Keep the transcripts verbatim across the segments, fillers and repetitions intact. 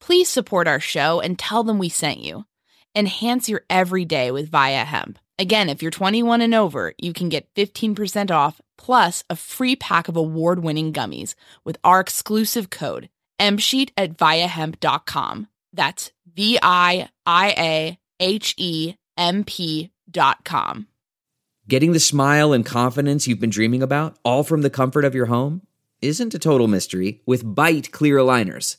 Please support our show and tell them we sent you. Enhance your everyday with VIIA Hemp. Again, if you're twenty-one and over, you can get fifteen percent off plus a free pack of award-winning gummies with our exclusive code M S H E E T at viia hemp dot com. That's V I I A H E M P dot com. Getting the smile and confidence you've been dreaming about, all from the comfort of your home, isn't a total mystery with Byte Clear Aligners.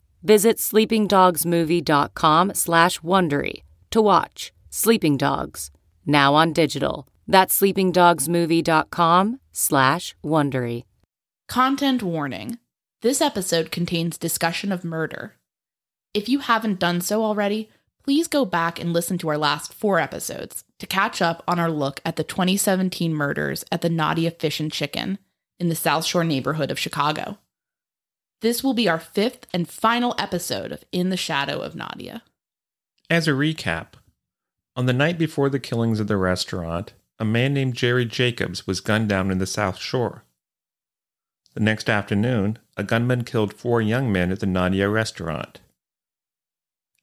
Visit sleeping dogs movie dot com slash Wondery to watch Sleeping Dogs, now on digital. That's sleeping dogs movie dot com slash Wondery. Content warning. This episode contains discussion of murder. If you haven't done so already, please go back and listen to our last four episodes to catch up on our look at the twenty seventeen murders at the Nadia Fish and Chicken in the South Shore neighborhood of Chicago. This will be our fifth and final episode of In the Shadow of Nadia. As a recap, on the night before the killings of the restaurant, a man named Jerry Jacobs was gunned down in the South Shore. The next afternoon, a gunman killed four young men at the Nadia restaurant.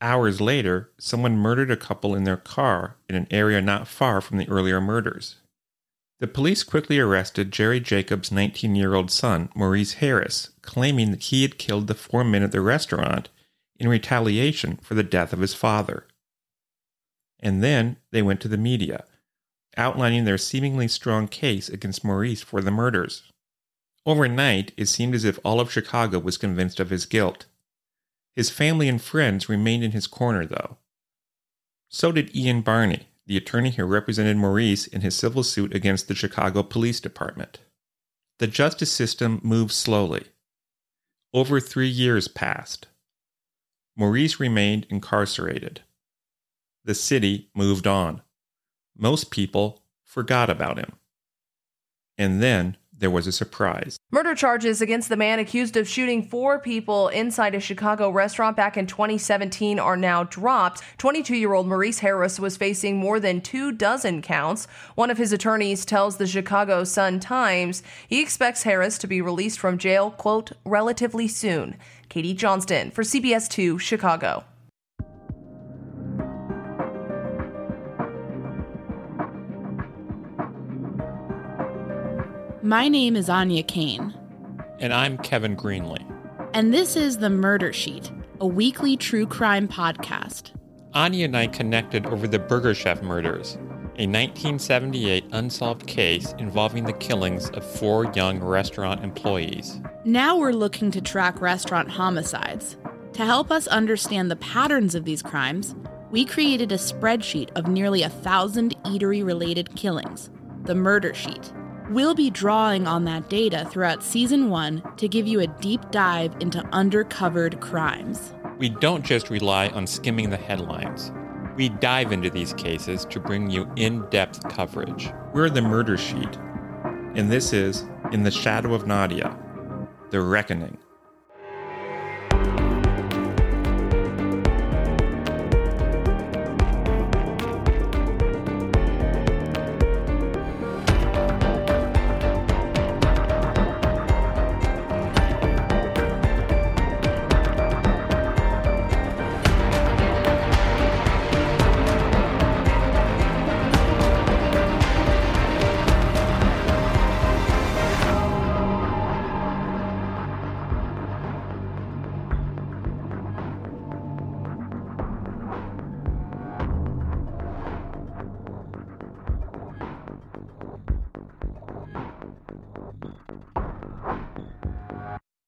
Hours later, someone murdered a couple in their car in an area not far from the earlier murders. The police quickly arrested Jerry Jacobs' nineteen-year-old son, Maurice Harris, claiming that he had killed the four men at the restaurant in retaliation for the death of his father. And then they went to the media, outlining their seemingly strong case against Maurice for the murders. Overnight, it seemed as if all of Chicago was convinced of his guilt. His family and friends remained in his corner, though. So did Ian Barney, the attorney who represented Maurice in his civil suit against the Chicago Police Department. The justice system moved slowly. Over three years passed. Maurice remained incarcerated. The city moved on. Most people forgot about him. And then there was a surprise. Murder charges against the man accused of shooting four people inside a Chicago restaurant back in twenty seventeen are now dropped. twenty-two-year-old Maurice Harris was facing more than two dozen counts. One of his attorneys tells the Chicago Sun-Times he expects Harris to be released from jail, quote, relatively soon. Katie Johnston for C B S two Chicago. My name is Anya Kane. And I'm Kevin Greenlee. And this is The Murder Sheet, a weekly true crime podcast. Anya and I connected over the Burger Chef murders, a nineteen seventy-eight unsolved case involving the killings of four young restaurant employees. Now we're looking to track restaurant homicides. To help us understand the patterns of these crimes, we created a spreadsheet of nearly a thousand eatery-related killings, the Murder Sheet. We'll be drawing on that data throughout Season one to give you a deep dive into undercovered crimes. We don't just rely on skimming the headlines. We dive into these cases to bring you in-depth coverage. We're the Murder Sheet, and this is In the Shadow of Nadia, The Reckoning.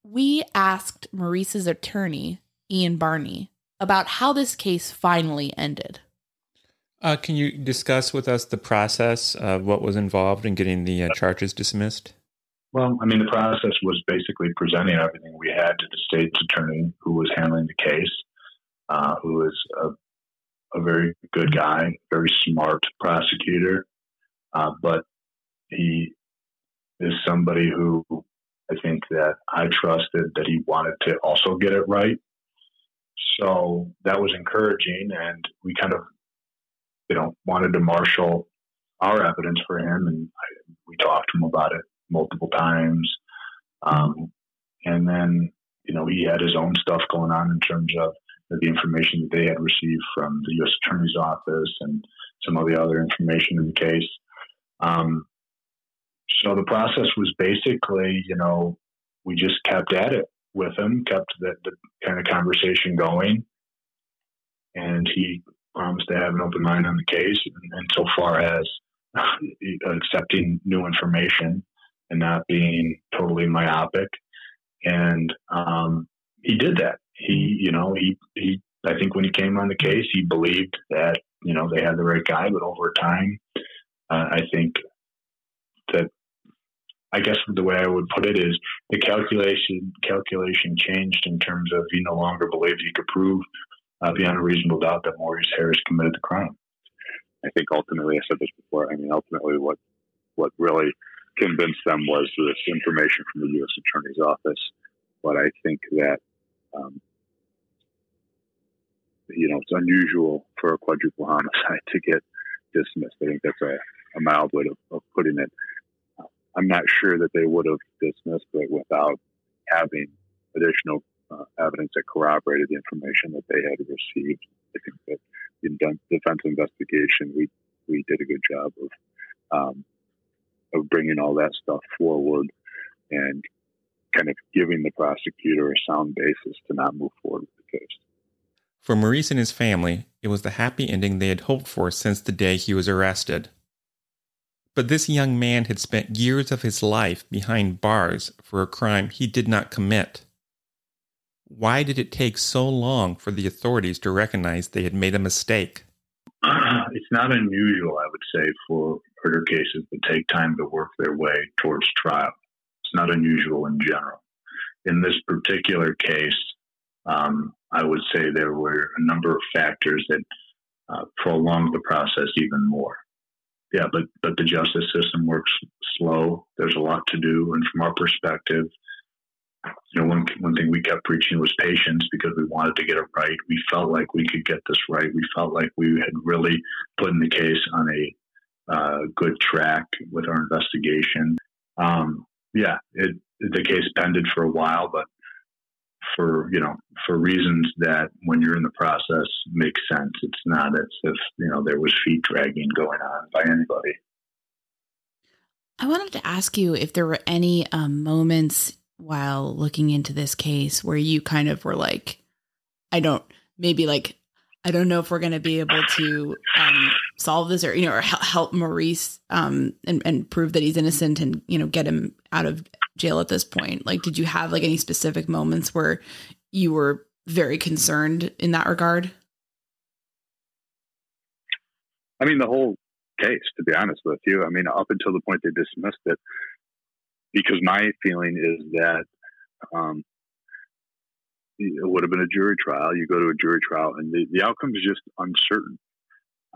We asked Maurice's attorney, Ian Barney, about how this case finally ended. Uh, can you discuss with us the process of what was involved in getting the uh, charges dismissed? Well, I mean, the process was basically presenting everything we had to the state's attorney who was handling the case, uh, who is a, a very good guy, very smart prosecutor, uh, but he is somebody who I think that I trusted that he wanted to also get it right. So that was encouraging. And we kind of, you know, wanted to marshal our evidence for him. And I, we talked to him about it multiple times. Um, and then, you know, he had his own stuff going on in terms of the information that they had received from the U S Attorney's Office and some of the other information in the case. Um, So the process was basically, you know, we just kept at it with him, kept the, the kind of conversation going. And he promised to have an open mind on the case and, and so far as accepting new information and not being totally myopic. And um, he did that. He, you know, he, he, I think when he came on the case, he believed that, you know, they had the right guy. But over time, uh, I think that, I guess the way I would put it is the calculation calculation changed in terms of he no longer believed he could prove uh, beyond a reasonable doubt that Maurice Harris committed the crime. I think ultimately, I said this before, I mean, ultimately what what really convinced them was this information from the U S Attorney's Office. But I think that, um, you know, it's unusual for a quadruple homicide to get dismissed. I think that's a, a mild way of, of putting it. I'm not sure that they would have dismissed it without having additional uh, evidence that corroborated the information that they had received. I think that in defense investigation, we, we did a good job of um, of bringing all that stuff forward and kind of giving the prosecutor a sound basis to not move forward with the case. For Maurice and his family, it was the happy ending they had hoped for since the day he was arrested. But this young man had spent years of his life behind bars for a crime he did not commit. Why did it take so long for the authorities to recognize they had made a mistake? It's not unusual, I would say, for murder cases to take time to work their way towards trial. It's not unusual in general. In this particular case, um, I would say there were a number of factors that uh, prolonged the process even more. Yeah, but, but the justice system works slow. There's a lot to do. And from our perspective, you know, one, one thing we kept preaching was patience because we wanted to get it right. We felt like we could get this right. We felt like we had really put in the case on a uh, good track with our investigation. Um, yeah, it, the case pended for a while, but for, you know, for reasons that when you're in the process make sense. It's not as if, you know, there was feet dragging going on by anybody. I wanted to ask you if there were any um, moments while looking into this case where you kind of were like, I don't, maybe like, I don't know if we're going to be able to um, solve this or, you know, or help Maurice um, and, and prove that he's innocent and, you know, get him out of jail at this point? Like, did you have like any specific moments where you were very concerned in that regard? I mean, the whole case, to be honest with you, I mean, up until the point they dismissed it, because my feeling is that um, it would have been a jury trial. You go to a jury trial and the, the outcome is just uncertain.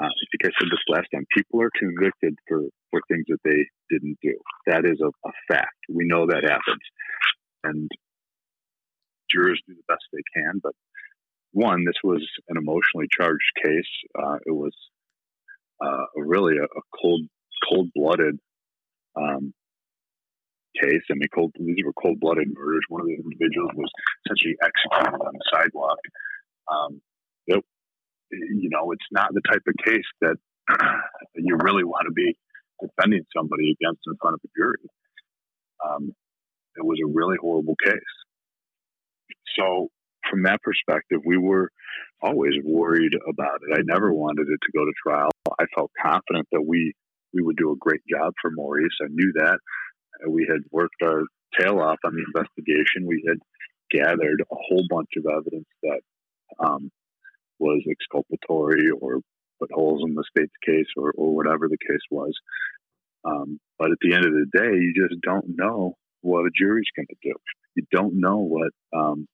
Uh, I think I said this last time, people are convicted for, for things that they didn't do. That is a, a fact. We know that happens. And jurors do the best they can. But one, this was an emotionally charged case. Uh, it was uh, really a, a cold, cold-blooded um case. I mean, cold, these were cold-blooded murders. One of the individuals was essentially executed on the sidewalk. Um, it, you know, it's not the type of case that you really want to be defending somebody against in front of a jury. Um, it was a really horrible case. So from that perspective, we were always worried about it. I never wanted it to go to trial. I felt confident that we, we would do a great job for Maurice. I knew that. We had worked our tail off on the investigation. We had gathered a whole bunch of evidence that um, was exculpatory or put holes in the state's case or, or whatever the case was. Um, but at the end of the day, you just don't know what a jury's going to do. You don't know what, um,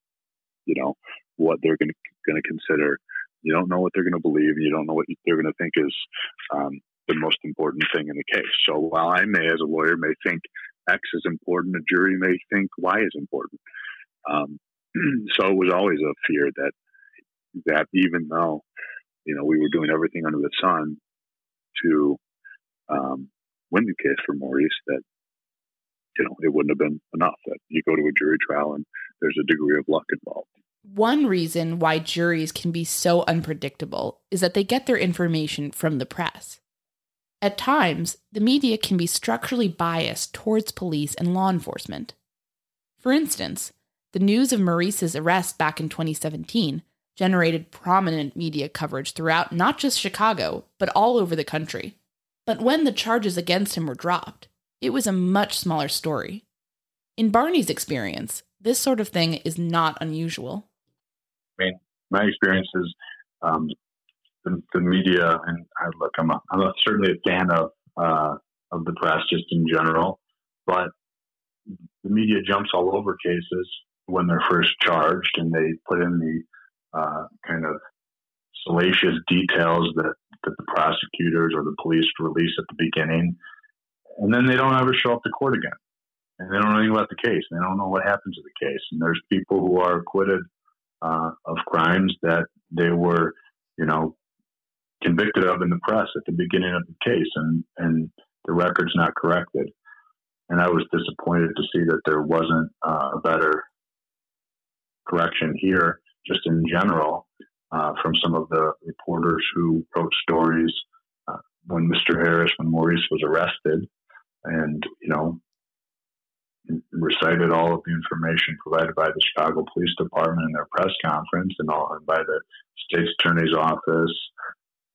you know, what they're going to consider. You don't know what they're going to believe. You don't know what they're going to think is um, the most important thing in the case. So while I may, as a lawyer, may think X is important, a jury may think Y is important. Um, so it was always a fear that that even though, you know, we were doing everything under the sun to um, win the case for Maurice, that, you know, it wouldn't have been enough, that you go to a jury trial and there's a degree of luck involved. One reason why juries can be so unpredictable is that they get their information from the press. At times, the media can be structurally biased towards police and law enforcement. For instance, the news of Maurice's arrest back in twenty seventeen generated prominent media coverage throughout not just Chicago, but all over the country. But when the charges against him were dropped, it was a much smaller story. In Barney's experience, this sort of thing is not unusual. I mean, my experience is... Um, The, the media, and I look, I'm, a, I'm a, certainly a fan of uh, of the press just in general, but the media jumps all over cases when they're first charged, and they put in the uh, kind of salacious details that, that the prosecutors or the police release at the beginning, and then they don't ever show up to court again, and they don't know anything about the case, and they don't know what happened to the case, and there's people who are acquitted uh, of crimes that they were, you know, convicted of in the press at the beginning of the case, and, and the record's not corrected. And I was disappointed to see that there wasn't uh, a better correction here, just in general, uh, from some of the reporters who wrote stories uh, when Mister Harris, when Maurice was arrested, and, you know, recited all of the information provided by the Chicago Police Department in their press conference and all, and by the State's Attorney's Office,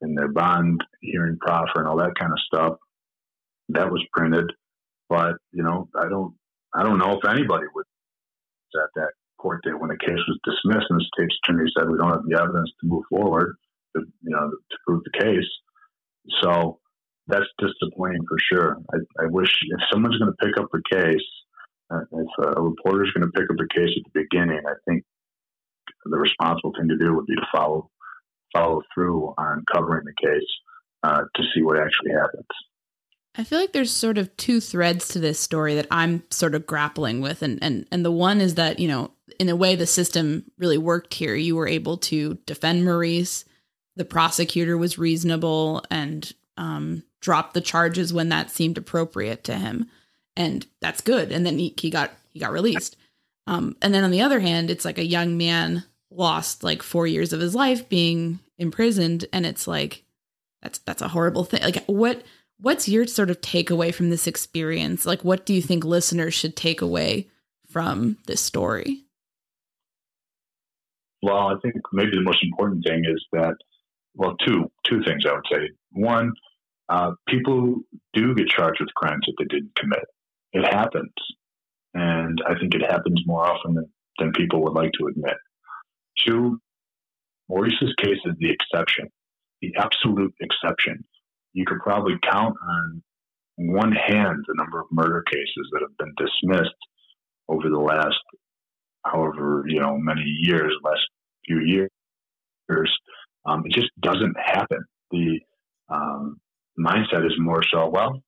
and their bond hearing proffer and all that kind of stuff that was printed. But, you know, I don't, I don't know if anybody would at that court date when the case was dismissed and the state's attorney said, we don't have the evidence to move forward to, you know, to prove the case. So that's disappointing for sure. I, I wish if someone's going to pick up a case, uh, if a reporter's going to pick up a case at the beginning, I think the responsible thing to do would be to follow follow through on covering the case uh, to see what actually happens. I feel like there's sort of two threads to this story that I'm sort of grappling with. And, and, and the one is that, you know, in a way the system really worked here. You were able to defend Maurice. The prosecutor was reasonable and um, dropped the charges when that seemed appropriate to him. And that's good. And then he, he got, he got released. Um, and then on the other hand, it's like a young man lost like four years of his life being imprisoned. And it's like, that's, that's a horrible thing. Like what, what's your sort of takeaway from this experience? Like, what do you think listeners should take away from this story? Well, I think maybe the most important thing is that, well, two two things I would say. One, uh, people do get charged with crimes that they didn't commit. It happens. And I think it happens more often than, than people would like to admit. Two, Maurice's case is the exception, the absolute exception. You could probably count on one hand the number of murder cases that have been dismissed over the last, however, you know, many years, last few years. Um, it just doesn't happen. The um, mindset is more so, well,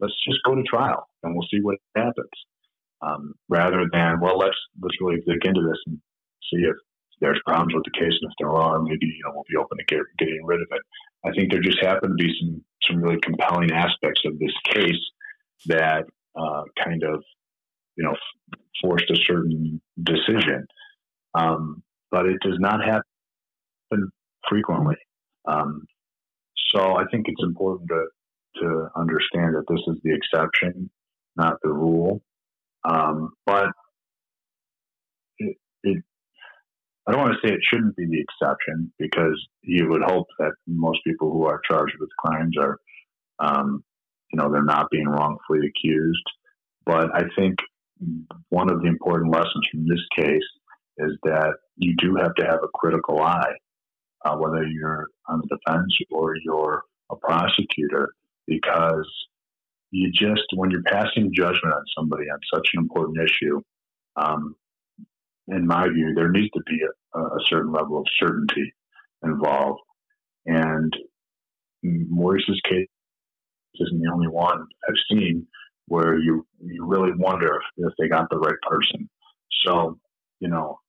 let's just go to trial and we'll see what happens, um, rather than, well, let's let's really dig into this and see if there's problems with the case, and if there are, maybe, you know, we'll be open to get, getting rid of it. I think there just happen to be some, some really compelling aspects of this case that uh, kind of, you know, f- forced a certain decision. Um, but it does not happen frequently. Um, so I think it's important to, to understand that this is the exception, not the rule. Um, but it, it I don't want to say it shouldn't be the exception, because you would hope that most people who are charged with crimes are, um, you know, they're not being wrongfully accused. But I think one of the important lessons from this case is that you do have to have a critical eye, uh, whether you're on the defense or you're a prosecutor, because you just, when you're passing judgment on somebody on such an important issue, um, in my view, there needs to be a, a certain level of certainty involved. And Maurice's case isn't the only one I've seen where you, you really wonder if, if they got the right person. So, you know,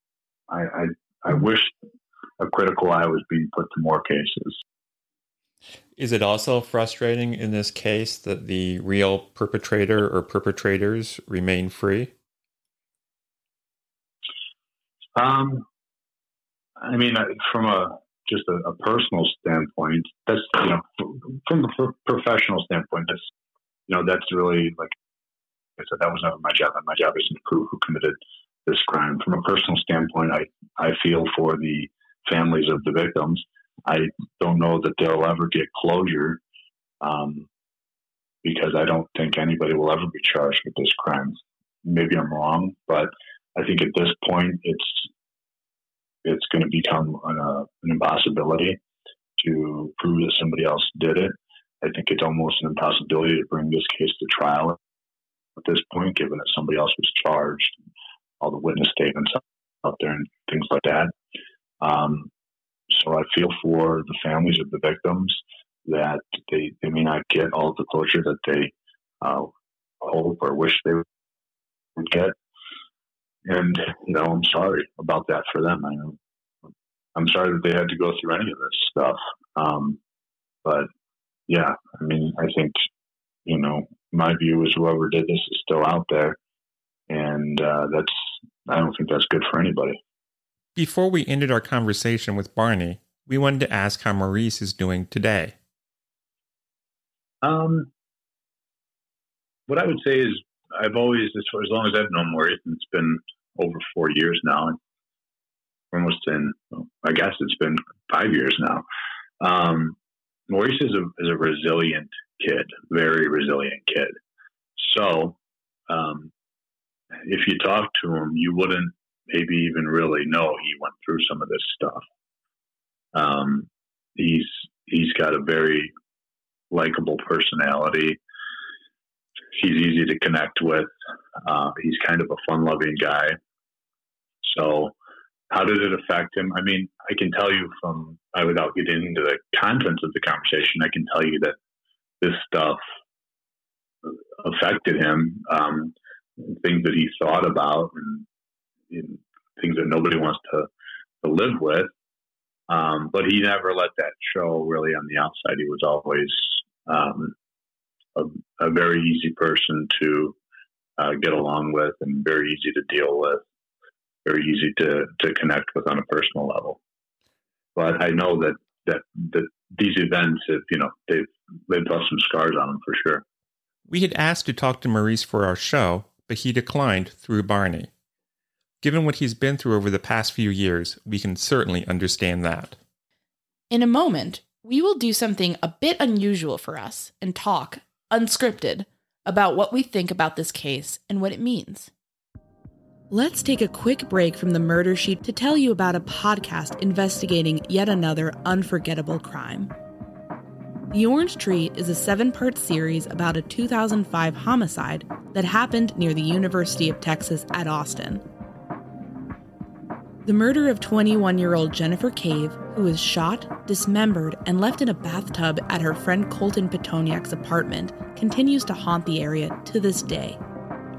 I, I I wish a critical eye was being put to more cases. Is it also frustrating in this case that the real perpetrator or perpetrators remain free? Um, I mean, from a just a, a personal standpoint, that's, you know, from a pro- professional standpoint, that's, you know, that's really, like I said, that was never my job. And my job isn't to prove who committed this crime. From a personal standpoint, I, I feel for the families of the victims. I don't know that they'll ever get closure, um, because I don't think anybody will ever be charged with this crime. Maybe I'm wrong, but I think at this point, it's it's going to become an, uh, an impossibility to prove that somebody else did it. I think it's almost an impossibility to bring this case to trial at this point, given that somebody else was charged, all the witness statements out there and things like that. Um, so I feel for the families of the victims that they, they may not get all of the closure that they uh, hope or wish they would get. And, you know, I'm sorry about that for them. I, I'm sorry that they had to go through any of this stuff. Um, but, yeah, I mean, I think, you know, my view is whoever did this is still out there. And uh, that's, I don't think that's good for anybody. Before we ended our conversation with Barney, we wanted to ask how Maurice is doing today. Um, what I would say is, I've always, as far as long as I've known Maurice, and it's been over four years now, almost in, well, I guess it's been five years now. Um, Maurice is a, is a resilient kid, very resilient kid. So um, if you talk to him, you wouldn't maybe even really know he went through some of this stuff. Um, he's he's got a very likable personality. He's easy to connect with. Uh, he's kind of a fun-loving guy. So how did it affect him? I mean, I can tell you from, I without getting into the contents of the conversation, I can tell you that this stuff affected him, um, things that he thought about and, and things that nobody wants to, to live with. Um, but he never let that show really on the outside. He was always... Um, A, a very easy person to uh, get along with, and very easy to deal with, very easy to, to connect with on a personal level. But I know that, that, that these events have, you know, they've, they've left some scars on them for sure. We had asked to talk to Maurice for our show, but he declined through Barney. Given what he's been through over the past few years, we can certainly understand that. In a moment, we will do something a bit unusual for us and talk, unscripted, about what we think about this case and what it means. Let's take a quick break from The Murder Sheet to tell you about a podcast investigating yet another unforgettable crime. The Orange Tree is a seven-part series about a two thousand five homicide that happened near the University of Texas at Austin. The murder of twenty-one-year-old Jennifer Cave, who was shot, dismembered, and left in a bathtub at her friend Colton Petoniak's apartment, continues to haunt the area to this day.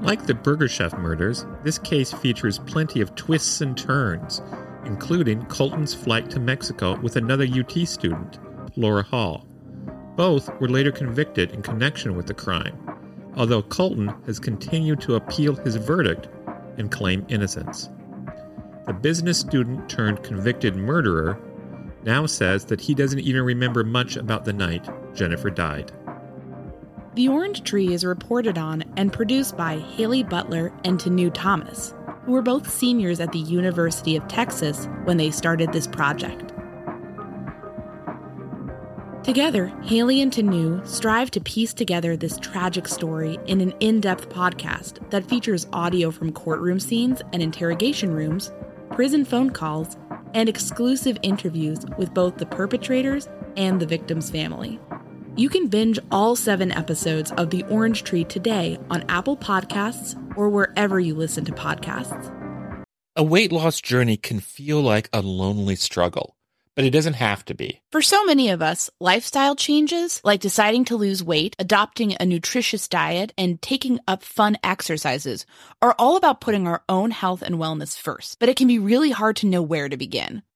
Like the Burger Chef murders, this case features plenty of twists and turns, including Colton's flight to Mexico with another U T student, Laura Hall. Both were later convicted in connection with the crime, although Colton has continued to appeal his verdict and claim innocence. The business student turned convicted murderer now says that he doesn't even remember much about the night Jennifer died. The Orange Tree is reported on and produced by Haley Butler and Tana Thomas, who were both seniors at the University of Texas when they started this project. Together, Haley and Tanu strive to piece together this tragic story in an in-depth podcast that features audio from courtroom scenes and interrogation rooms, prison phone calls, and exclusive interviews with both the perpetrators and the victim's family. You can binge all seven episodes of The Orange Tree today on Apple Podcasts or wherever you listen to podcasts. A weight loss journey can feel like a lonely struggle, but it doesn't have to be. For so many of us, lifestyle changes, like deciding to lose weight, adopting a nutritious diet, and taking up fun exercises, are all about putting our own health and wellness first. But it can be really hard to know where to begin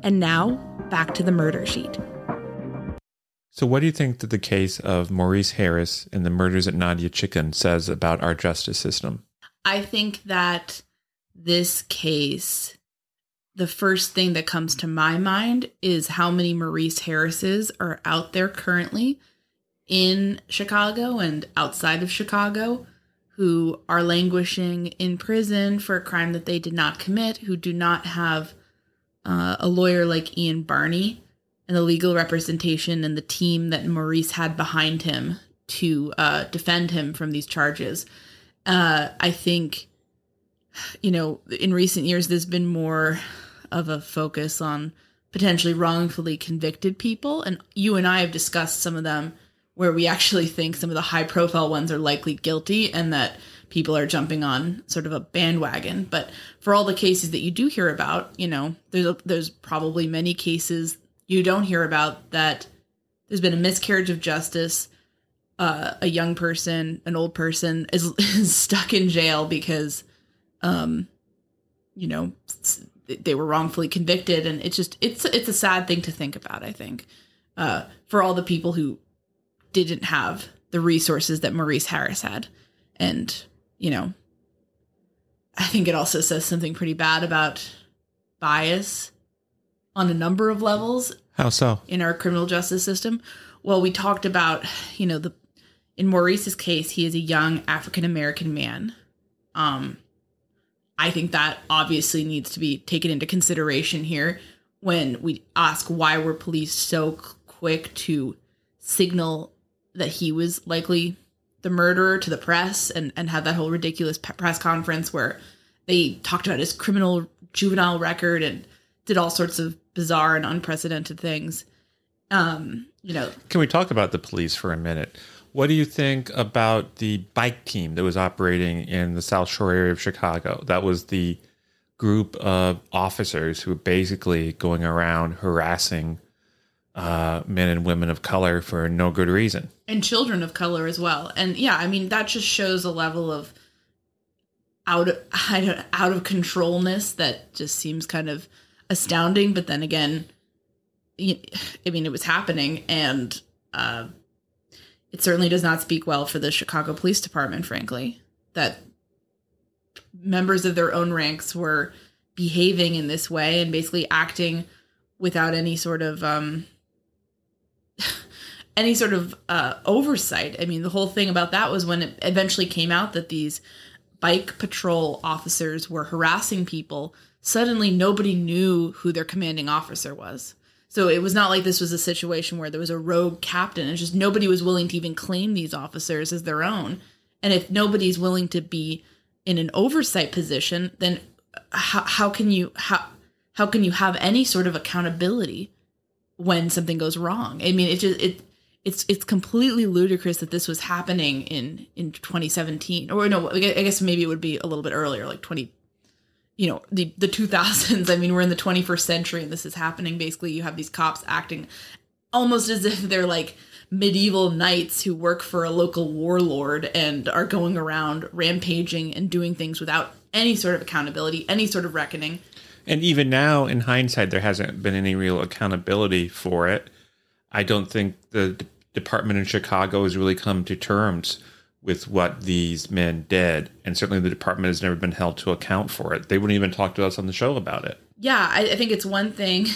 And now, back to The Murder Sheet. So what do you think that the case of Maurice Harris and the murders at Nadia Chicken says about our justice system? I think that this case, the first thing that comes to my mind is how many Maurice Harrises are out there currently in Chicago and outside of Chicago who are languishing in prison for a crime that they did not commit, who do not have Uh, a lawyer like Ian Barney and the legal representation and the team that Maurice had behind him to uh, defend him from these charges. Uh, I think, you know, in recent years, there's been more of a focus on potentially wrongfully convicted people. And you and I have discussed some of them where we actually think some of the high profile ones are likely guilty and that people are jumping on sort of a bandwagon. But for all the cases that you do hear about, you know, there's a, there's probably many cases you don't hear about that there's been a miscarriage of justice. Uh, a young person, an old person is, is stuck in jail because, um, you know, they were wrongfully convicted. And it's just, it's, it's a sad thing to think about, I think, uh, for all the people who didn't have the resources that Maurice Harris had. And, you know, I think it also says something pretty bad about bias on a number of levels. How so? In our criminal justice system. Well, we talked about, you know, the, in Maurice's case, he is a young African-American man. Um, I think that obviously needs to be taken into consideration here when we ask why were police so quick to signal that he was likely the murderer to the press and, and had that whole ridiculous press conference where they talked about his criminal juvenile record and did all sorts of bizarre and unprecedented things. Um, you know, can we talk about the police for a minute? What do you think about the bike team that was operating in the South Shore area of Chicago? That was the group of officers who were basically going around harassing uh, men and women of color for no good reason. And children of color as well. And yeah, I mean, that just shows a level of out of, I don't, out of controlness that just seems kind of astounding. But then again, I mean, it was happening, and uh, it certainly does not speak well for the Chicago Police Department, frankly, that members of their own ranks were behaving in this way and basically acting without any sort of um, any sort of uh, oversight. I mean, the whole thing about that was when it eventually came out that these bike patrol officers were harassing people. Suddenly, nobody knew who their commanding officer was. So it was not like this was a situation where there was a rogue captain. It's just nobody was willing to even claim these officers as their own. And if nobody's willing to be in an oversight position, then how, how can you how how can you have any sort of accountability when something goes wrong? I mean, it just it it's it's completely ludicrous that this was happening in in twenty seventeen, or no, I guess maybe it would be a little bit earlier, like twenty. You know, the, the two thousands, I mean, we're in the twenty-first century and this is happening. Basically, you have these cops acting almost as if they're like medieval knights who work for a local warlord and are going around rampaging and doing things without any sort of accountability, any sort of reckoning. And even now, in hindsight, there hasn't been any real accountability for it. I don't think the d- department in Chicago has really come to terms with what these men did. And certainly the department has never been held to account for it. They wouldn't even talk to us on the show about it. Yeah, I, I think it's one thing.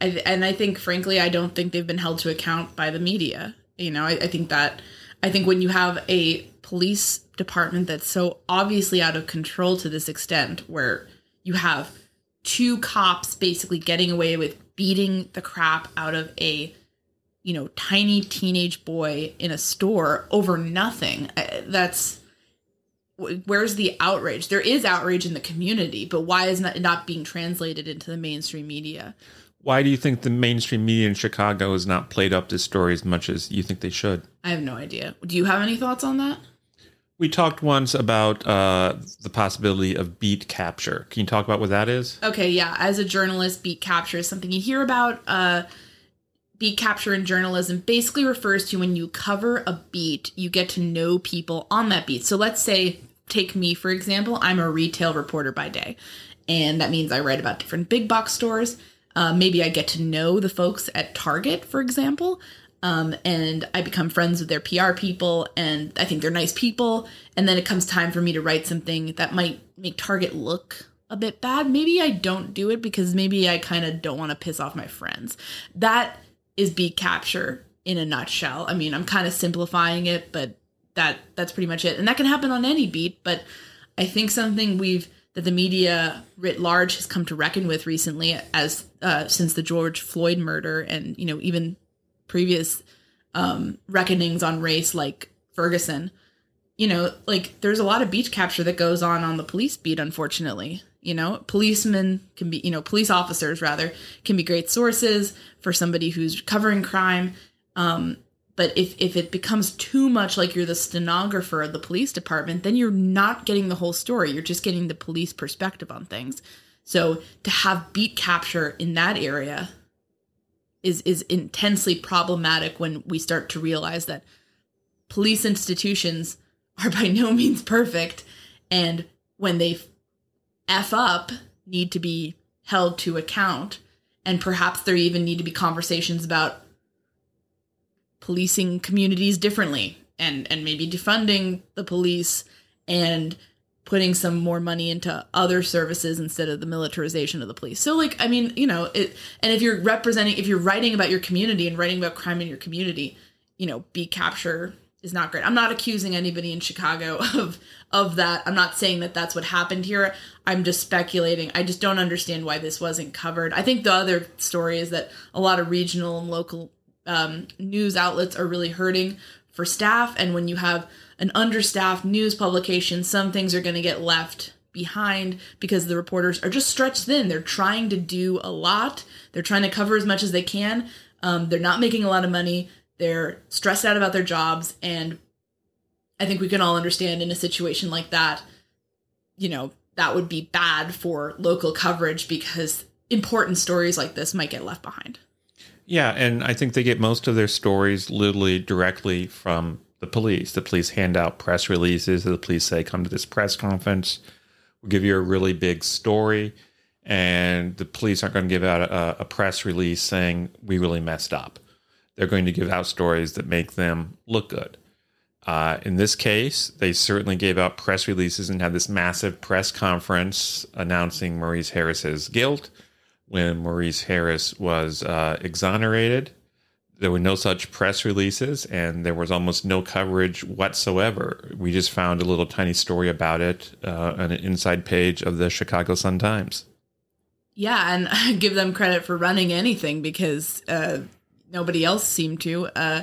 I, and I think, frankly, I don't think they've been held to account by the media. You know, I, I think that I think when you have a police department that's so obviously out of control to this extent, where you have two cops basically getting away with beating the crap out of a you know, tiny teenage boy in a store over nothing. That's, where's the outrage? There is outrage in the community, but why is it not being translated into the mainstream media? Why do you think the mainstream media in Chicago has not played up this story as much as you think they should? I have no idea. Do you have any thoughts on that? We talked once about uh, the possibility of beat capture. Can you talk about what that is? Okay, yeah. As a journalist, beat capture is something you hear about. Uh, Beat capture in journalism basically refers to when you cover a beat, you get to know people on that beat. So let's say, take me, for example, I'm a retail reporter by day. And that means I write about different big box stores. Uh, maybe I get to know the folks at Target, for example. Um, and I become friends with their P R people. And I think they're nice people. And then it comes time for me to write something that might make Target look a bit bad. Maybe I don't do it because maybe I kind of don't want to piss off my friends. That is beat capture in a nutshell. I mean, I'm kind of simplifying it, but that that's pretty much it. And that can happen on any beat, but I think something we've that the media writ large has come to reckon with recently as uh, since the George Floyd murder and, you know, even previous um, reckonings on race like Ferguson, you know, like there's a lot of beat capture that goes on on the police beat, unfortunately. You know, policemen can be, you know, police officers rather can be great sources for somebody who's covering crime. Um, but if, if it becomes too much like you're the stenographer of the police department, then you're not getting the whole story. You're just getting the police perspective on things. So to have beat capture in that area is is intensely problematic when we start to realize that police institutions are by no means perfect, and when they F up, need to be held to account. And perhaps there even need to be conversations about policing communities differently, and, and maybe defunding the police and putting some more money into other services instead of the militarization of the police. So, like, I mean, you know, it, and if you're representing, if you're writing about your community and writing about crime in your community, you know, beat capture is not great. I'm not accusing anybody in Chicago of of that. I'm not saying that that's what happened here. I'm just speculating. I just don't understand why this wasn't covered. I think the other story is that a lot of regional and local um, news outlets are really hurting for staff. And when you have an understaffed news publication, some things are going to get left behind because the reporters are just stretched thin. They're trying to do a lot. They're trying to cover as much as they can. Um, they're not making a lot of money. They're stressed out about their jobs, and I think we can all understand in a situation like that, you know, that would be bad for local coverage because important stories like this might get left behind. Yeah, and I think they get most of their stories literally directly from the police. The police hand out press releases. The police say, come to this press conference. We'll give you a really big story. And the police aren't going to give out a, a press release saying we really messed up. They're going to give out stories that make them look good. Uh, in this case, they certainly gave out press releases and had this massive press conference announcing Maurice Harris's guilt. When Maurice Harris was uh, exonerated, there were no such press releases, and there was almost no coverage whatsoever. We just found a little tiny story about it uh, on an inside page of the Chicago Sun-Times. Yeah, and I give them credit for running anything because... Uh Nobody else seemed to, uh,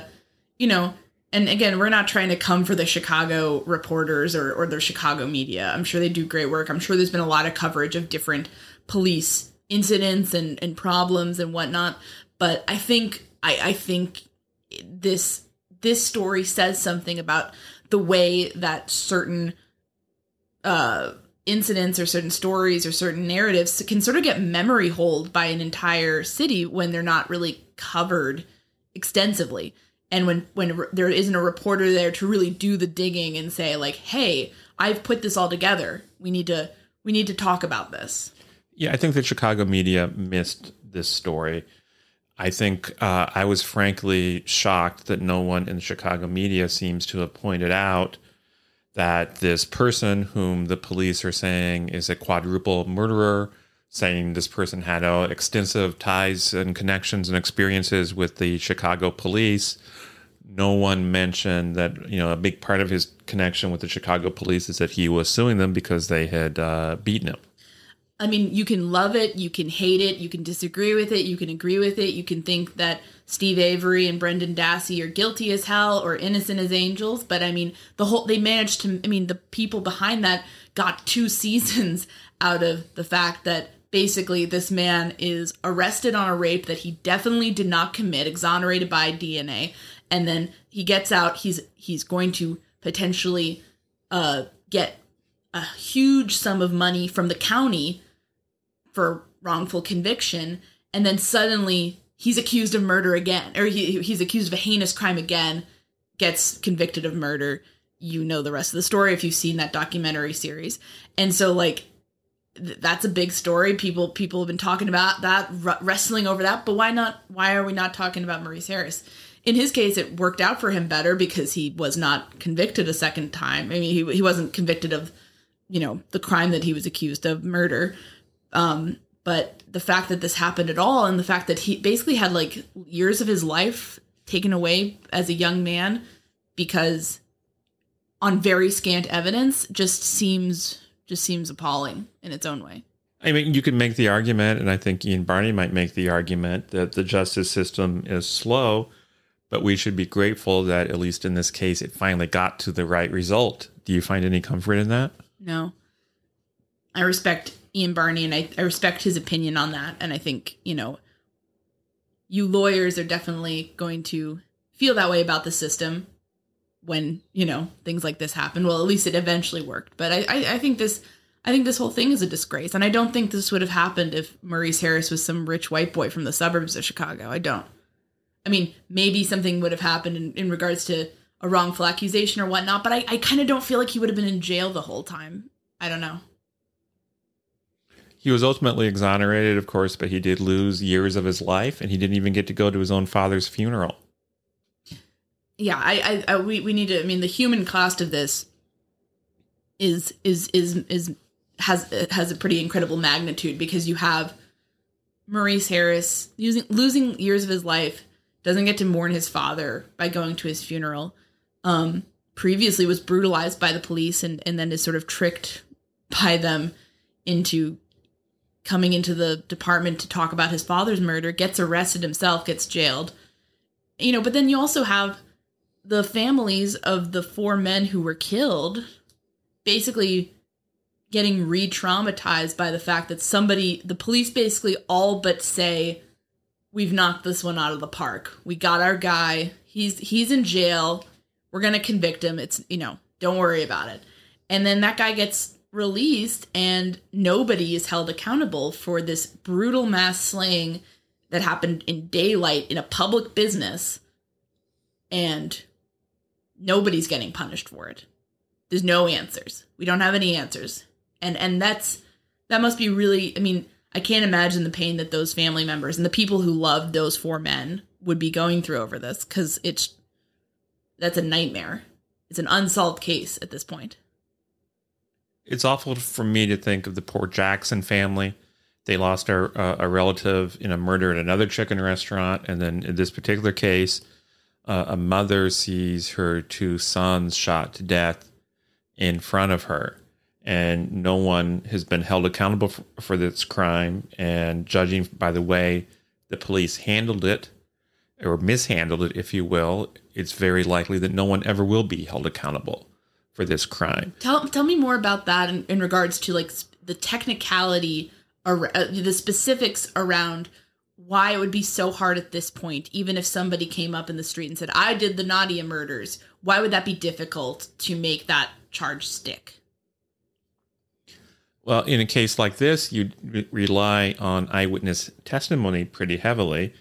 you know, and again, we're not trying to come for the Chicago reporters or, or their Chicago media. I'm sure they do great work. I'm sure there's been a lot of coverage of different police incidents and, and problems and whatnot. But I think I, I think this this story says something about the way that certain uh, incidents or certain stories or certain narratives can sort of get memory holed by an entire city when they're not really covered extensively, and when when there isn't a reporter there to really do the digging and say, like, hey, I've put this all together, we need to we need to talk about this. Yeah, I think the Chicago media missed this story. I think uh, I was frankly shocked that no one in the Chicago media seems to have pointed out that this person whom the police are saying is a quadruple murderer, saying this person had uh, extensive ties and connections and experiences with the Chicago police. No one mentioned that, you know, a big part of his connection with the Chicago police is that he was suing them because they had uh, beaten him. I mean, you can love it, you can hate it, you can disagree with it, you can agree with it, you can think that Steve Avery and Brendan Dassey are guilty as hell or innocent as angels, but I mean, the whole they managed to, I mean, the people behind that got two seasons out of the fact that basically, this man is arrested on a rape that he definitely did not commit, exonerated by D N A, and then he gets out. He's he's going to potentially uh, get a huge sum of money from the county for wrongful conviction, and then suddenly he's accused of murder again, or he he's accused of a heinous crime again, gets convicted of murder. You know the rest of the story if you've seen that documentary series, and so like. That's a big story. People people have been talking about that, r- wrestling over that. But why not? Why are we not talking about Maurice Harris? In his case, it worked out for him better because he was not convicted a second time. I mean, he he wasn't convicted of, you know, the crime that he was accused of, murder. Um, but the fact that this happened at all, and the fact that he basically had like years of his life taken away as a young man because on very scant evidence, just seems. just seems appalling in its own way. I mean, you can make the argument, and I think Ian Barney might make the argument, that the justice system is slow, but we should be grateful that, at least in this case, it finally got to the right result. Do you find any comfort in that? No. I respect Ian Barney, and I, I respect his opinion on that, and I think, you know, you lawyers are definitely going to feel that way about the system. When, you know, things like this happen. Well, at least it eventually worked. But I, I, I think this, I think this whole thing is a disgrace. And I don't think this would have happened if Maurice Harris was some rich white boy from the suburbs of Chicago. I don't. I mean, maybe something would have happened in, in regards to a wrongful accusation or whatnot, but I, I kind of don't feel like he would have been in jail the whole time. I don't know. He was ultimately exonerated, of course, but he did lose years of his life, and he didn't even get to go to his own father's funeral. Yeah, I, I, I we, we need to. I mean, the human cost of this is is is is has has a pretty incredible magnitude, because you have Maurice Harris using, losing years of his life, doesn't get to mourn his father by going to his funeral. Um, previously was brutalized by the police, and, and then is sort of tricked by them into coming into the department to talk about his father's murder, gets arrested himself, gets jailed, you know, but then you also have the families of the four men who were killed basically getting re-traumatized by the fact that somebody, the police basically all but say, we've knocked this one out of the park. We got our guy. He's, he's in jail. We're going to convict him. It's, you know, don't worry about it. And then that guy gets released, and nobody is held accountable for this brutal mass slaying that happened in daylight in a public business, and nobody's getting punished for it. There's no answers. We don't have any answers. And and that's that must be really, I mean, I can't imagine the pain that those family members and the people who loved those four men would be going through over this, because it's that's a nightmare. It's an unsolved case at this point. It's awful for me to think of the poor Jackson family. They lost a, a relative in a murder at another chicken restaurant. And then in this particular case, uh, a mother sees her two sons shot to death in front of her. And no one has been held accountable for, for this crime. And judging by the way the police handled it, or mishandled it, if you will, it's very likely that no one ever will be held accountable for this crime. Tell tell me more about that in, in regards to like sp- the technicality, or uh, the specifics around why it would be so hard at this point, even if somebody came up in the street and said, I did the Nadia murders. Why would that be difficult to make that charge stick? Well, in a case like this, you re- rely on eyewitness testimony pretty heavily.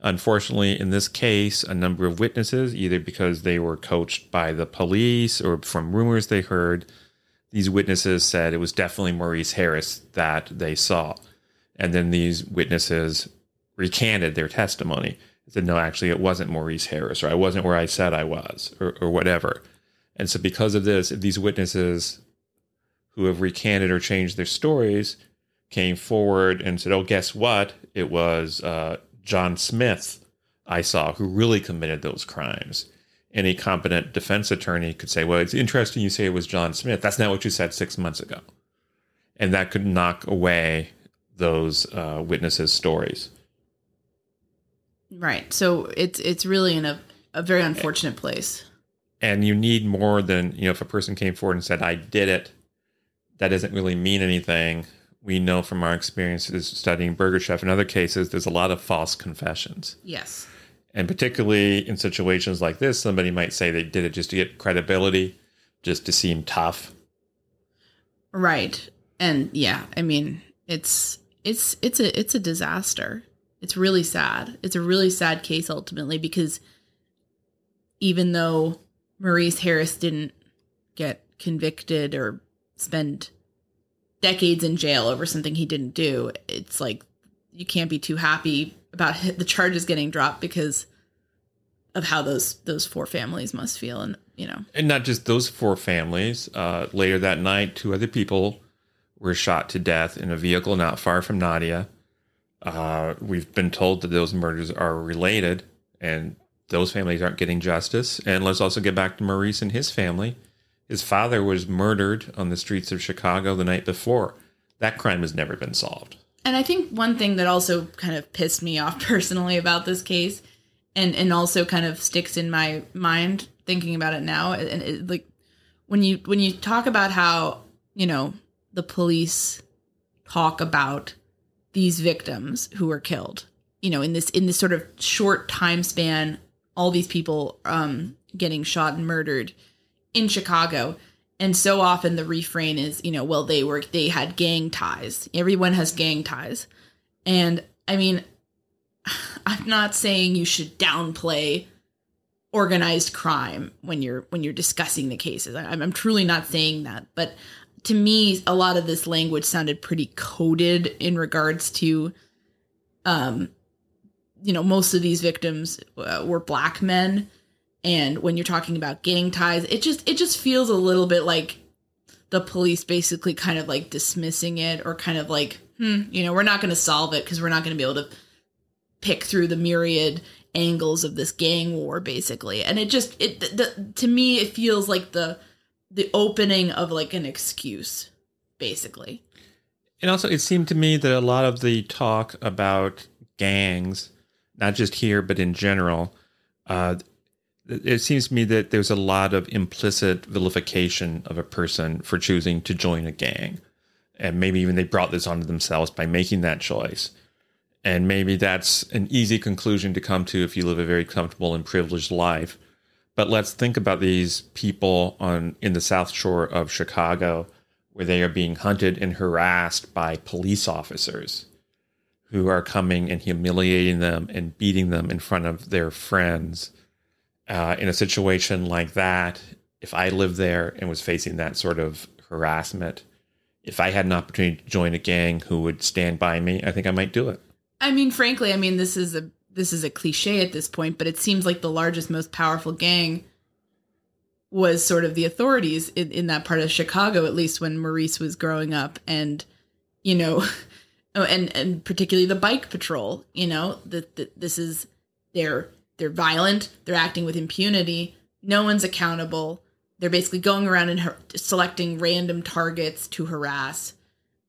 Unfortunately, in this case, a number of witnesses, either because they were coached by the police or from rumors they heard, these witnesses said it was definitely Maurice Harris that they saw. And then these witnesses recanted their testimony. They said, no, actually, it wasn't Maurice Harris, or I wasn't where I said I was, or, or whatever. And so because of this, if these witnesses who have recanted or changed their stories came forward and said, oh, guess what? It was uh John Smith, I saw, who really committed those crimes. Any competent defense attorney could say, well, it's interesting you say it was John Smith. That's not what you said six months ago. And that could knock away those uh, witnesses' stories. Right. So it's it's really in a, a very unfortunate place. And you need more than, you know, if a person came forward and said, I did it, that doesn't really mean anything. We know from our experiences studying Burger Chef and other cases, there's a lot of false confessions. Yes. And particularly in situations like this, somebody might say they did it just to get credibility, just to seem tough. Right. And yeah, I mean, it's it's it's a it's a disaster. It's really sad. It's a really sad case ultimately, because even though Maurice Harris didn't get convicted or spend decades in jail over something he didn't do, it's like you can't be too happy about the charges getting dropped because of how those those four families must feel. And you know, and not just those four families. Uh, later that night, two other people were shot to death in a vehicle not far from Nadia. Uh, we've been told that those murders are related, and those families aren't getting justice. And let's also get back to Maurice and his family. His father was murdered on the streets of Chicago the night before. That crime has never been solved. And I think one thing that also kind of pissed me off personally about this case, and, and also kind of sticks in my mind thinking about it now, and it, like when you when you talk about how, you know, the police talk about these victims who were killed, you know, in this in this sort of short time span, all these people um, getting shot and murdered in Chicago, And so often the refrain is, you know, well, they were, they had gang ties. Everyone has gang ties. And I mean, I'm not saying you should downplay organized crime when you're, when you're discussing the cases. I'm, I'm truly not saying that. But to me, a lot of this language sounded pretty coded in regards to, um, you know, most of these victims uh, were black men. And when you're talking about gang ties, it just it just feels a little bit like the police basically kind of like dismissing it, or kind of like, hmm, you know, we're not going to solve it because we're not going to be able to pick through the myriad angles of this gang war, basically. And it just it the, to me, it feels like the the opening of like an excuse, basically. And also, it seemed to me that a lot of the talk about gangs, not just here, but in general, uh, it seems to me that there's a lot of implicit vilification of a person for choosing to join a gang. And maybe even they brought this onto themselves by making that choice. And maybe that's an easy conclusion to come to if you live a very comfortable and privileged life. But let's think about these people on in the South Shore of Chicago, where they are being hunted and harassed by police officers who are coming and humiliating them and beating them in front of their friends. Uh, in a situation like that, if I lived there and was facing that sort of harassment, if I had an opportunity to join a gang who would stand by me, I think I might do it. I mean, frankly, I mean, this is a this is a cliche at this point, but it seems like the largest, most powerful gang was sort of the authorities in, in that part of Chicago, at least when Maurice was growing up. And, you know, and, and particularly the bike patrol, you know, that the, this is their... They're violent. They're acting with impunity. No one's accountable. They're basically going around and har- selecting random targets to harass.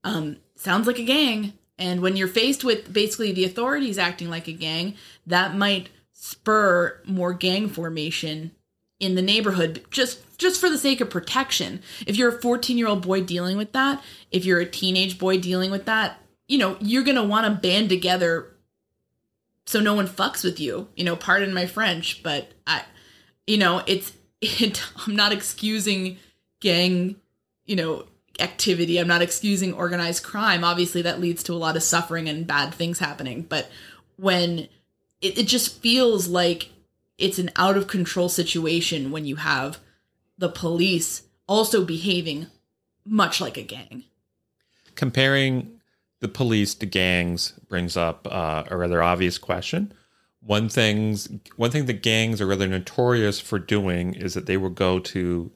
Um, sounds like a gang. And when you're faced with basically the authorities acting like a gang, that might spur more gang formation in the neighborhood just, just for the sake of protection. If you're a fourteen-year-old boy dealing with that, if you're a teenage boy dealing with that, you know, you're going to want to band together so no one fucks with you, you know, pardon my French, but I, you know, it's, it, I'm not excusing gang, you know, activity. I'm not excusing organized crime. Obviously that leads to a lot of suffering and bad things happening. But when it, it just feels like it's an out of control situation when you have the police also behaving much like a gang. Comparing the police to gangs brings up uh, a rather obvious question. One thing's one thing that gangs are rather notorious for doing is that they will go to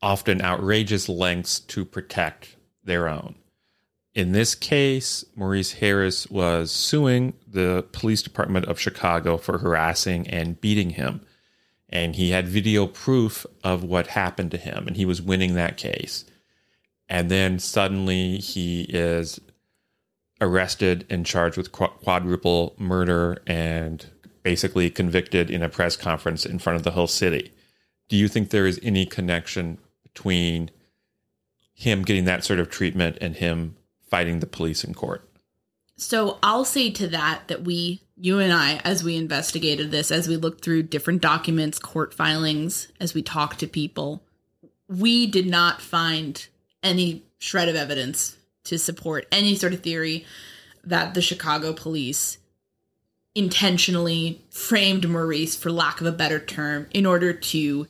often outrageous lengths to protect their own. In this case, Maurice Harris was suing the police department of Chicago for harassing and beating him. And he had video proof of what happened to him, and he was winning that case. And then suddenly he is arrested and charged with quadruple murder and basically convicted in a press conference in front of the whole city. Do you think there is any connection between him getting that sort of treatment and him fighting the police in court? So I'll say to that that we, you and I, as we investigated this, as we looked through different documents, court filings, as we talked to people, we did not find any shred of evidence to support any sort of theory that the Chicago police intentionally framed Maurice, for lack of a better term, in order to,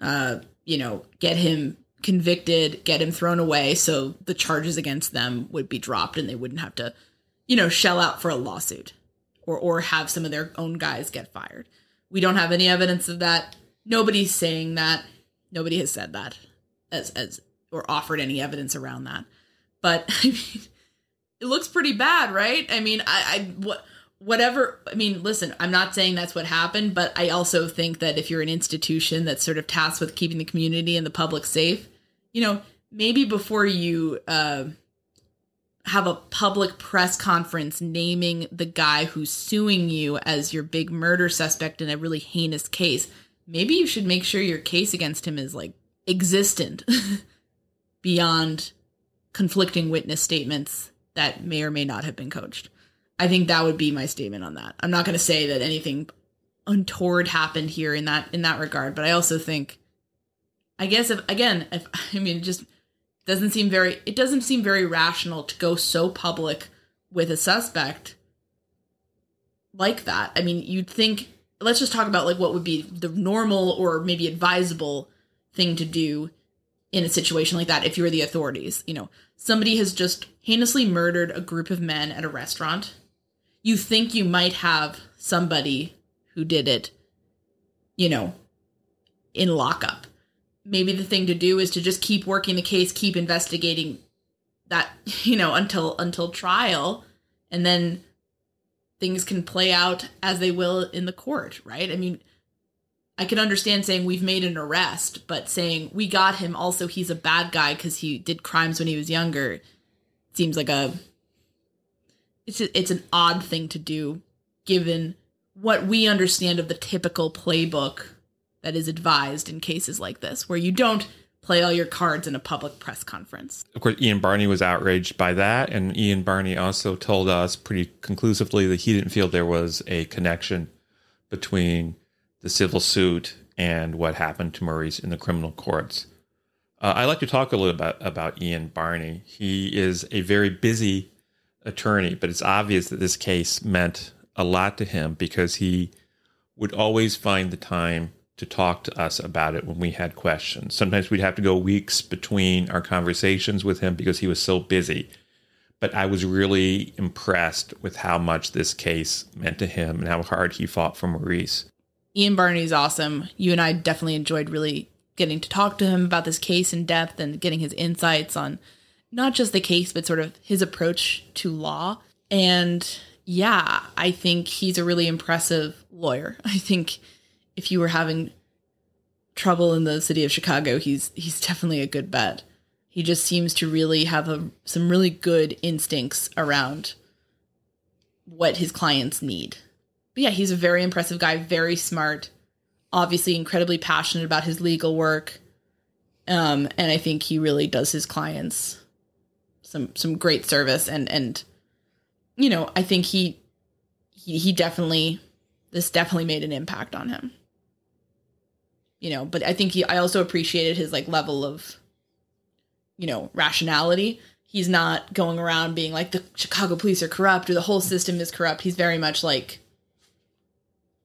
uh, you know, get him convicted, get him thrown away, so the charges against them would be dropped and they wouldn't have to, you know, shell out for a lawsuit or, or have some of their own guys get fired. We don't have any evidence of that. Nobody's saying that. Nobody has said that as, as, or offered any evidence around that. But I mean, it looks pretty bad, right? I mean, I, I, whatever. I mean, listen, I'm not saying that's what happened, but I also think that if you're an institution that's sort of tasked with keeping the community and the public safe, you know, maybe before you uh, have a public press conference naming the guy who's suing you as your big murder suspect in a really heinous case, maybe you should make sure your case against him is like existent beyond conflicting witness statements that may or may not have been coached. I think that would be my statement on that. I'm not going to say that anything untoward happened here in that in that regard, but I also think I guess if, again, if, I mean, it just doesn't seem very, it doesn't seem very rational to go so public with a suspect like that. I mean, you'd think, let's just talk about like what would be the normal or maybe advisable thing to do in a situation like that. If you were the authorities, you know, somebody has just heinously murdered a group of men at a restaurant. You think you might have somebody who did it, you know, in lockup. Maybe the thing to do is to just keep working the case, keep investigating that, you know, until until trial, and then things can play out as they will in the court, right? I mean, I can understand saying we've made an arrest, but saying we got him, also he's a bad guy because he did crimes when he was younger, seems like a, it's a, it's an odd thing to do given what we understand of the typical playbook that is advised in cases like this, where you don't play all your cards in a public press conference. Of course, Ian Barney was outraged by that. And Ian Barney also told us pretty conclusively that he didn't feel there was a connection between the civil suit and what happened to Maurice in the criminal courts. Uh, I'd like to talk a little about, about Ian Barney. He is a very busy attorney, but it's obvious that this case meant a lot to him because he would always find the time to talk to us about it when we had questions. Sometimes we'd have to go weeks between our conversations with him because he was so busy. But I was really impressed with how much this case meant to him and how hard he fought for Maurice. Ian Barney's awesome. You and I definitely enjoyed really getting to talk to him about this case in depth and getting his insights on not just the case, but sort of his approach to law. And yeah, I think he's a really impressive lawyer. I think if you were having trouble in the city of Chicago, he's he's definitely a good bet. He just seems to really have a, some really good instincts around what his clients need. But yeah, he's a very impressive guy, very smart, obviously incredibly passionate about his legal work. Um, and I think he really does his clients some some great service. And, and you know, I think he he, he definitely, this definitely made an impact on him. You know, but I think he, I also appreciated his like level of, you know, rationality. He's not going around being like the Chicago police are corrupt or the whole system is corrupt. He's very much like,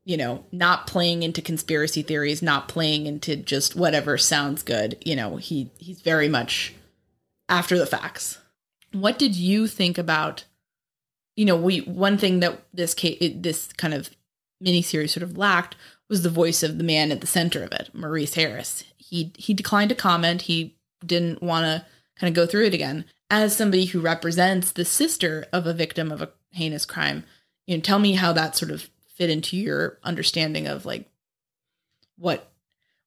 you know, not playing into conspiracy theories, not playing into just whatever sounds good. You know, he, he's very much after the facts. What did you think about, you know, we, one thing that this case, this kind of miniseries sort of lacked was the voice of the man at the center of it, Maurice Harris. He he declined to comment. He didn't want to kind of go through it again. As somebody who represents the sister of a victim of a heinous crime, you know, tell me how that sort of fit into your understanding of like what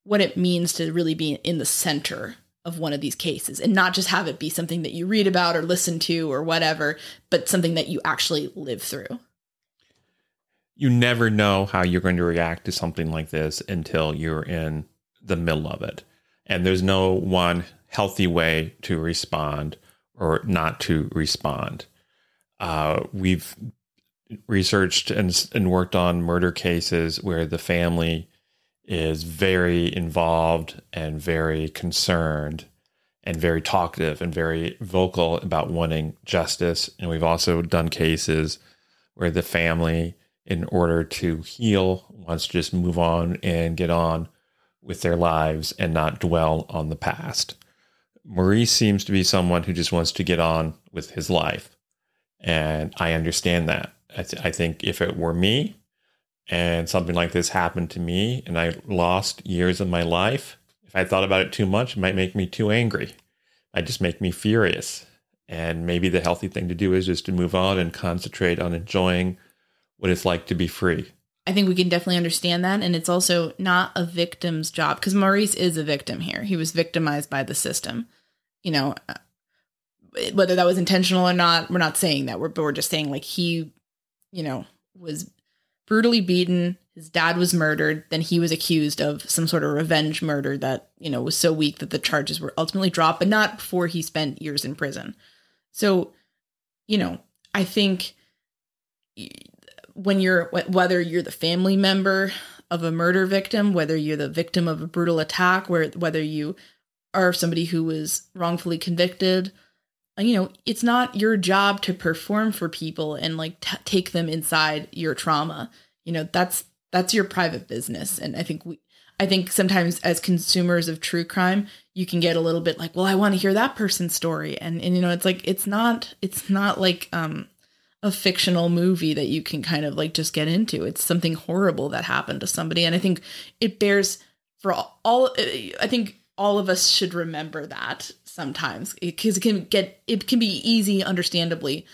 what it means to really be in the center of one of these cases and not just have it be something that you read about or listen to or whatever, but something that you actually live through. You never know how you're going to react to something like this until you're in the middle of it. And there's no one healthy way to respond or not to respond. Uh, we've researched and, and worked on murder cases where the family is very involved and very concerned and very talkative and very vocal about wanting justice. And we've also done cases where the family, in order to heal, wants to just move on and get on with their lives and not dwell on the past. Maurice seems to be someone who just wants to get on with his life. And I understand that. I, th- I think if it were me and something like this happened to me and I lost years of my life, if I thought about it too much, it might make me too angry. It might just make me furious. And maybe the healthy thing to do is just to move on and concentrate on enjoying what it's like to be free. I think we can definitely understand that. And it's also not a victim's job because Maurice is a victim here. He was victimized by the system. You know, whether that was intentional or not, we're not saying that. We're, but we're just saying like he, you know, was brutally beaten. His dad was murdered. Then he was accused of some sort of revenge murder that, you know, was so weak that the charges were ultimately dropped, but not before he spent years in prison. So, you know, I think when you're, whether you're the family member of a murder victim, whether you're the victim of a brutal attack, where whether you are somebody who was wrongfully convicted, you know, it's not your job to perform for people and like t- take them inside your trauma. You know, that's that's your private business. And I think we, I think sometimes as consumers of true crime, you can get a little bit like, well, I want to hear that person's story. And, and, you know, it's like, it's not, it's not like um, a fictional movie that you can kind of like just get into. It's something horrible that happened to somebody. And I think it bears for all, all I think all of us should remember that sometimes, because it, it can get, it can be easy, understandably,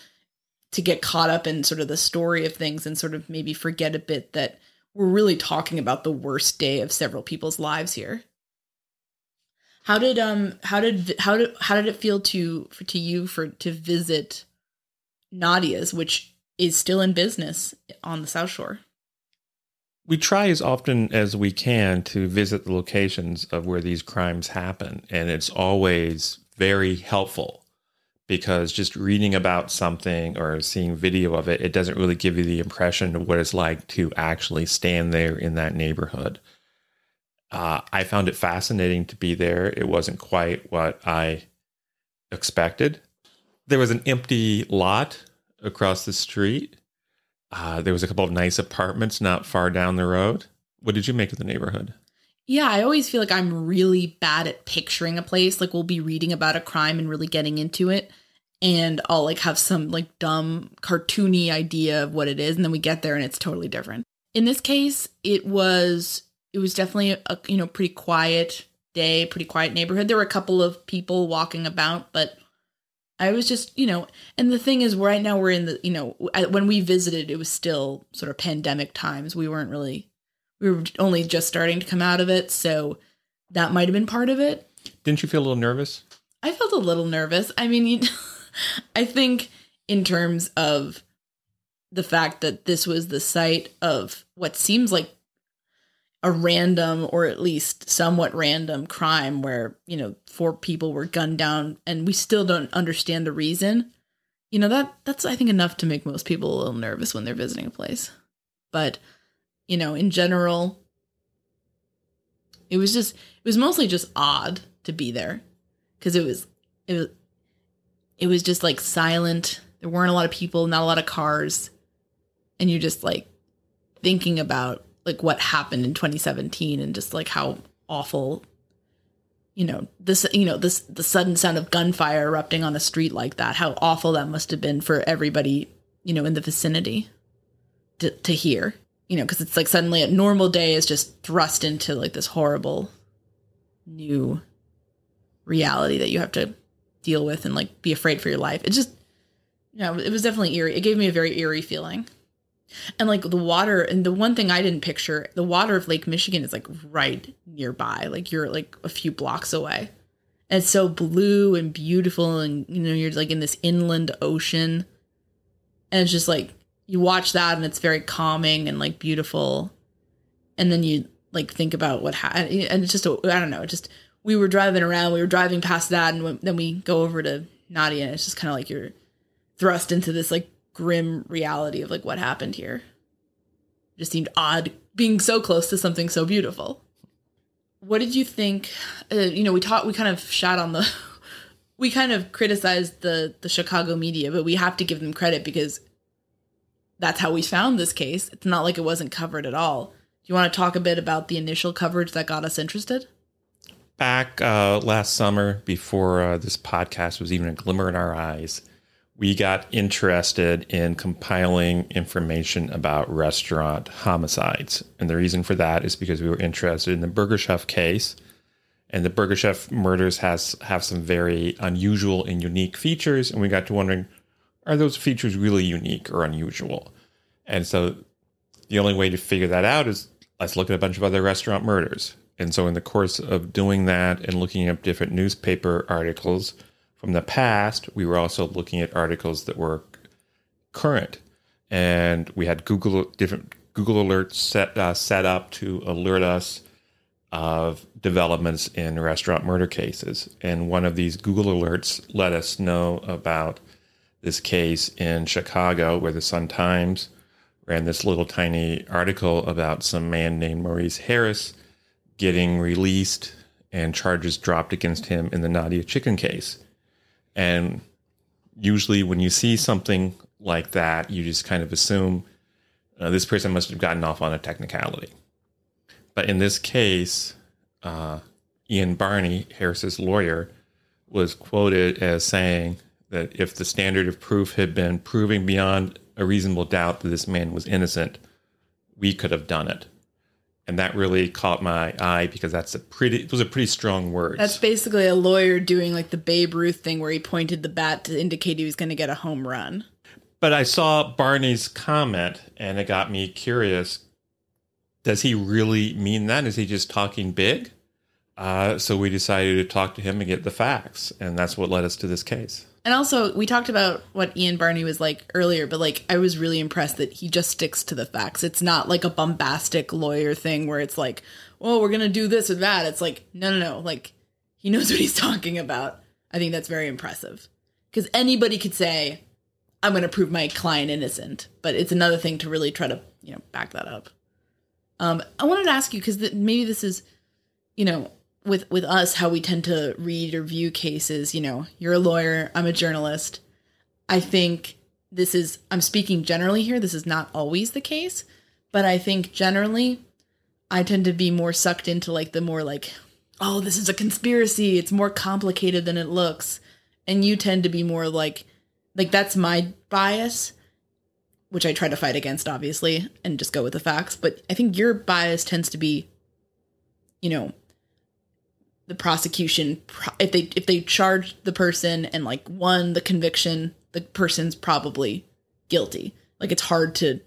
to get caught up in sort of the story of things and sort of maybe forget a bit that we're really talking about the worst day of several people's lives here. How did um how did how did how did it feel to for, to you for to visit Nadia's, which is still in business on the South Shore? We try as often as we can to visit the locations of where these crimes happen, and it's always very helpful, because just reading about something or seeing video of it, it doesn't really give you the impression of what it's like to actually stand there in that neighborhood. Uh, I found it fascinating to be there. It wasn't quite what I expected. There was an empty lot across the street. Uh, there was a couple of nice apartments not far down the road. What did you make of the neighborhood? Yeah, I always feel like I'm really bad at picturing a place. Like, we'll be reading about a crime and really getting into it, and I'll like have some like dumb cartoony idea of what it is, and then we get there and it's totally different. In this case, it was it was definitely a, you know, pretty quiet day, pretty quiet neighborhood. There were a couple of people walking about, but I was just, you know, and the thing is, right now we're in the, you know, when we visited, it was still sort of pandemic times. We weren't really We were only just starting to come out of it, so that might have been part of it. Didn't you feel a little nervous? I felt a little nervous. I mean, you know, I think in terms of the fact that this was the site of what seems like a random, or at least somewhat random, crime where, you know, four people were gunned down and we still don't understand the reason. You know, that that's, I think, enough to make most people a little nervous when they're visiting a place. But you know, in general, it was just, it was mostly just odd to be there, because it was, it was, it was just like silent. There weren't a lot of people, not a lot of cars. And you're just like thinking about like what happened in twenty seventeen and just like how awful, you know, this, you know, this, the sudden sound of gunfire erupting on a street like that, how awful that must have been for everybody, you know, in the vicinity to, to hear. You know, because it's like suddenly a normal day is just thrust into like this horrible new reality that you have to deal with and like be afraid for your life. It just, you know, it was definitely eerie. It gave me a very eerie feeling. And like the water, and the one thing I didn't picture, the water of Lake Michigan is like right nearby. Like you're like a few blocks away. And it's so blue and beautiful. And, you know, you're like in this inland ocean. And it's just like, you watch that and it's very calming and like beautiful. And then you like think about what happened. And it's just, a, I don't know, just, we were driving around, we were driving past that. And then we go over to Nadia, and it's just kind of like you're thrust into this like grim reality of like what happened here. It just seemed odd being so close to something so beautiful. What did you think? Uh, you know, we taught, we kind of shot on the, we kind of criticized the the Chicago media, but we have to give them credit, because that's how we found this case. It's not like it wasn't covered at all. Do you want to talk a bit about the initial coverage that got us interested? Back uh, last summer, before uh, this podcast was even a glimmer in our eyes, we got interested in compiling information about restaurant homicides. And the reason for that is because we were interested in the Burger Chef case. And the Burger Chef murders has have some very unusual and unique features. And we got to wondering, are those features really unique or unusual? And so the only way to figure that out is let's look at a bunch of other restaurant murders. And so in the course of doing that and looking up different newspaper articles from the past, we were also looking at articles that were current. And we had Google different Google alerts set, uh, set up to alert us of developments in restaurant murder cases. And one of these Google alerts let us know about this case in Chicago, where the Sun-Times ran this little tiny article about some man named Maurice Harris getting released and charges dropped against him in the Nadia Chicken case. And usually when you see something like that, you just kind of assume uh, this person must have gotten off on a technicality. But in this case, uh, Ian Barney, Harris's lawyer, was quoted as saying that if the standard of proof had been proving beyond a reasonable doubt that this man was innocent, we could have done it. And that really caught my eye because that's a pretty, those are pretty strong words. That's basically a lawyer doing like the Babe Ruth thing where he pointed the bat to indicate he was going to get a home run. But I saw Barney's comment and it got me curious. Does he really mean that? Is he just talking big? Uh, so we decided to talk to him and get the facts. And that's what led us to this case. And also, we talked about what Ian Barney was like earlier, but like I was really impressed that he just sticks to the facts. It's not like a bombastic lawyer thing where it's like, oh, we're going to do this or that. It's like, no, no, no. Like, he knows what he's talking about. I think that's very impressive because anybody could say, I'm going to prove my client innocent. But it's another thing to really try to, you know, back that up. Um, I wanted to ask you because th- maybe this is, you know, with with us, how we tend to read or view cases. You know, you're a lawyer, I'm a journalist. I think this is, I'm speaking generally here, this is not always the case, but I think generally I tend to be more sucked into like the more like, oh, this is a conspiracy, it's more complicated than it looks. And you tend to be more like, like that's my bias, which I try to fight against, obviously, and just go with the facts. But I think your bias tends to be, you know, the prosecution, if they if they charge the person and like won the conviction, the person's probably guilty. Like it's hard to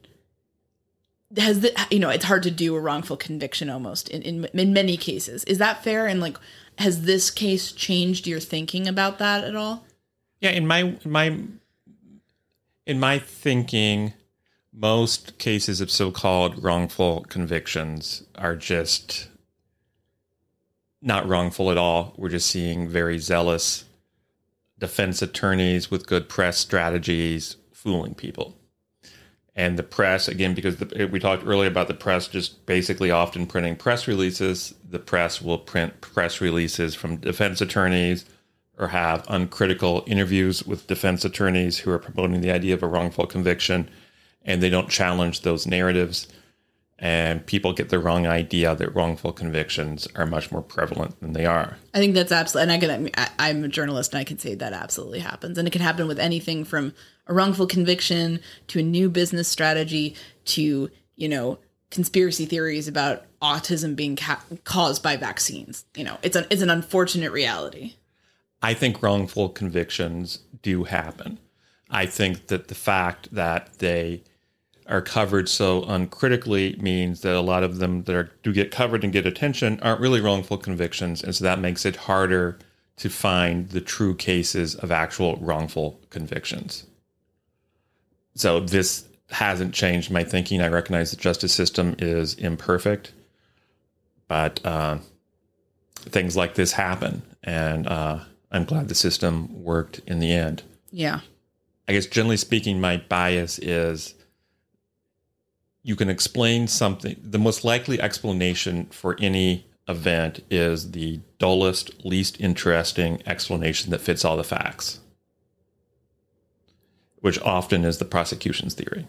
has the you know it's hard to do a wrongful conviction almost in, in in many cases. Is that fair? And like, has this case changed your thinking about that at all? Yeah, in my my in my thinking, most cases of so-called wrongful convictions are just not wrongful at all. We're just seeing very zealous defense attorneys with good press strategies fooling people. And the press, again, because the, we talked earlier about the press just basically often printing press releases, the press will print press releases from defense attorneys or have uncritical interviews with defense attorneys who are promoting the idea of a wrongful conviction, and they don't challenge those narratives. And people get the wrong idea that wrongful convictions are much more prevalent than they are. I think that's absolutely, and I can, I, I'm a journalist and I can say that absolutely happens. And it can happen with anything from a wrongful conviction to a new business strategy to, you know, conspiracy theories about autism being ca- caused by vaccines. You know, it's an, it's an unfortunate reality. I think wrongful convictions do happen. I think that the fact that they are covered so uncritically means that a lot of them that are, do get covered and get attention aren't really wrongful convictions. And so that makes it harder to find the true cases of actual wrongful convictions. So this hasn't changed my thinking. I recognize the justice system is imperfect, but uh, things like this happen. And uh, I'm glad the system worked in the end. Yeah. I guess generally speaking, my bias is you can explain something. The most likely explanation for any event is the dullest, least interesting explanation that fits all the facts, which often is the prosecution's theory.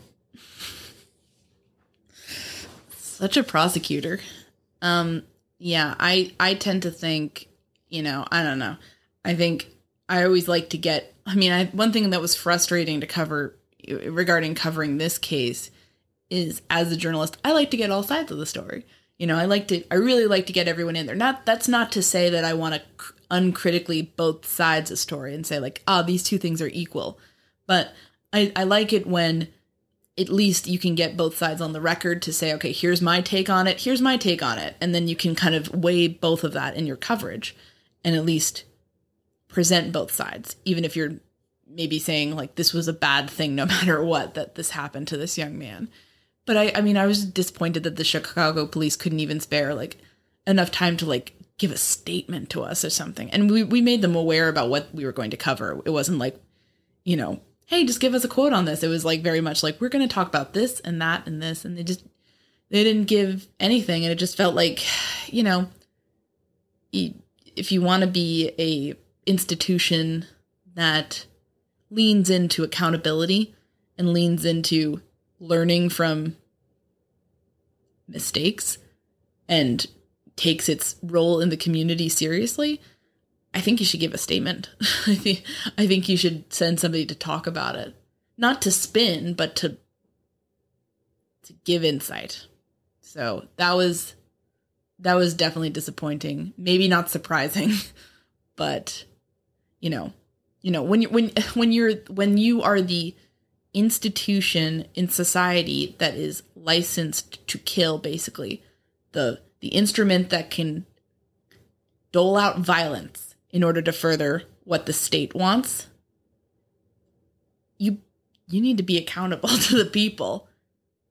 Such a prosecutor. Um, yeah, I, I tend to think, you know, I don't know. I think I always like to get, I mean, I, one thing that was frustrating to cover regarding covering this case is, as a journalist, I like to get all sides of the story. You know, I like to, I really like to get everyone in there. Not, that's not to say that I want to cr- uncritically both sides of a story and say like, ah, oh, these two things are equal. But I, I like it when at least you can get both sides on the record to say, okay, here's my take on it. Here's my take on it. And then you can kind of weigh both of that in your coverage and at least present both sides, even if you're maybe saying like, this was a bad thing, no matter what, that this happened to this young man. But I, I mean, I was disappointed that the Chicago police couldn't even spare like enough time to like give a statement to us or something. And we, we made them aware about what we were going to cover. It wasn't like, you know, hey, just give us a quote on this. It was like very much like, we're going to talk about this and that and this. And they just, they didn't give anything. And it just felt like, you know, if you want to be a institution that leans into accountability and leans into learning from mistakes and takes its role in the community seriously, I think you should give a statement. I think I think you should send somebody to talk about it, not to spin, but to to give insight. So that was that was definitely disappointing. Maybe not surprising, but you know, you know when you when when you're when you are the institution in society that is licensed to kill, basically the the instrument that can dole out violence in order to further what the state wants, you you need to be accountable to the people.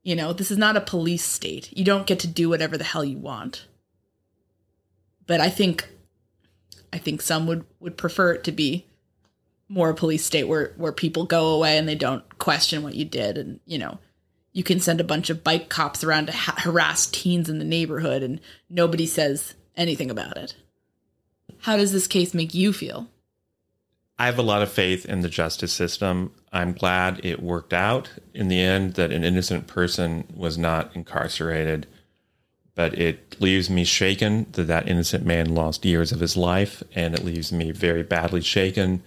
You know, this is not a police state. You don't get to do whatever the hell you want. But I think I think some would, would prefer it to be more a police state where, where people go away and they don't question what you did. And, you know, you can send a bunch of bike cops around to ha- harass teens in the neighborhood and nobody says anything about it. How does this case make you feel? I have a lot of faith in the justice system. I'm glad it worked out in the end that an innocent person was not incarcerated, but it leaves me shaken that that innocent man lost years of his life, and it leaves me very badly shaken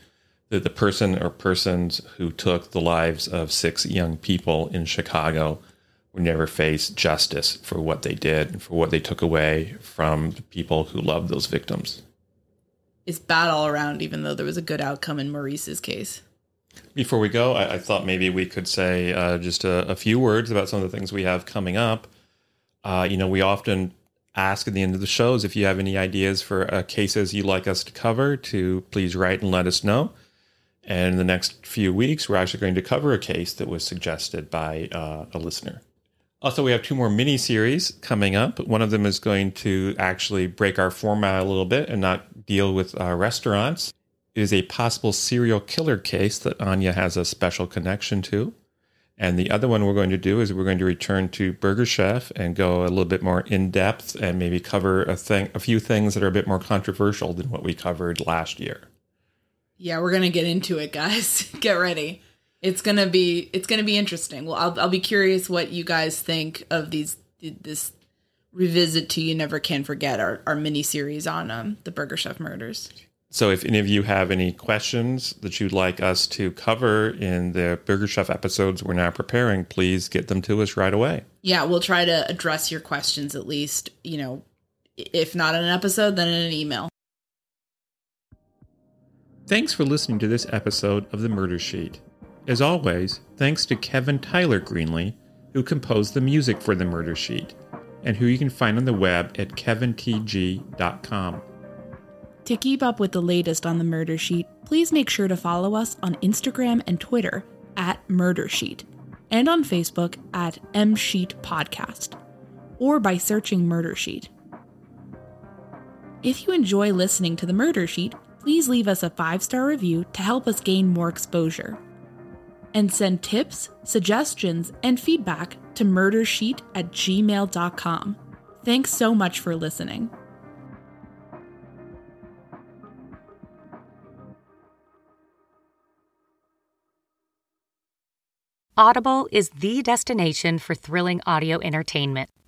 that the person or persons who took the lives of six young people in Chicago would never face justice for what they did and for what they took away from the people who loved those victims. It's bad all around, even though there was a good outcome in Maurice's case. Before we go, I, I thought maybe we could say uh, just a, a few words about some of the things we have coming up. Uh, you know, we often ask at the end of the shows if you have any ideas for uh, cases you'd like us to cover, to please write and let us know. And in the next few weeks, we're actually going to cover a case that was suggested by uh, a listener. Also, we have two more mini-series coming up. One of them is going to actually break our format a little bit and not deal with uh, restaurants. It is a possible serial killer case that Anya has a special connection to. And the other one we're going to do is we're going to return to Burger Chef and go a little bit more in-depth and maybe cover a, thing, a few things that are a bit more controversial than what we covered last year. Yeah, we're going to get into it, guys. Get ready. It's gonna be it's gonna be interesting. Well, I'll I'll be curious what you guys think of these this revisit to You Never Can Forget, our our mini series on um, the Burger Chef murders. So, if any of you have any questions that you'd like us to cover in the Burger Chef episodes we're now preparing, please get them to us right away. Yeah, we'll try to address your questions at least. You know, if not in an episode, then in an email. Thanks for listening to this episode of The Murder Sheet. As always, thanks to Kevin Tyler Greenlee, who composed the music for The Murder Sheet, and who you can find on the web at kevin t g dot com. To keep up with the latest on The Murder Sheet, please make sure to follow us on Instagram and Twitter at Murder Sheet, and on Facebook at M Sheet Podcast, or by searching Murder Sheet. If you enjoy listening to The Murder Sheet, please leave us a five-star review to help us gain more exposure. And send tips, suggestions, and feedback to murdersheet at gmail dot com. Thanks so much for listening. Audible is the destination for thrilling audio entertainment.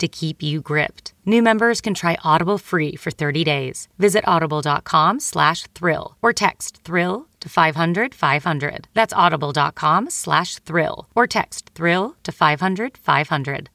to keep you gripped. New members can try Audible free for thirty days. Visit audible.com slash thrill or text thrill to five hundred, five hundred. That's audible.com slash thrill or text thrill to five hundred, five hundred.